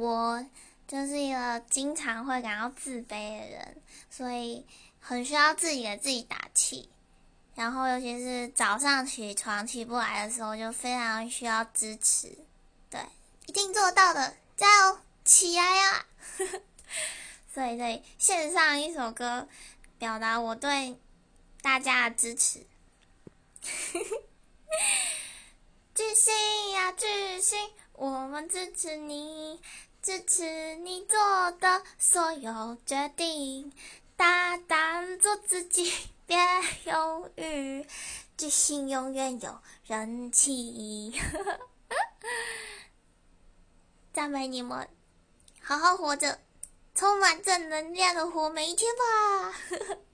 我就是一个经常会感到自卑的人，所以很需要自己给自己打气。然后尤其是早上起床起不来的时候，就非常需要支持。对，一定做到的，加油，起来啊！所以对献上一首歌，表达我对大家的支持。巨星呀，巨星，我们支持你，支持你做的所有决定，大胆做自己，别犹豫，巨星永远有人气。赞美你们，好好活着，充满正能量的活每一天吧。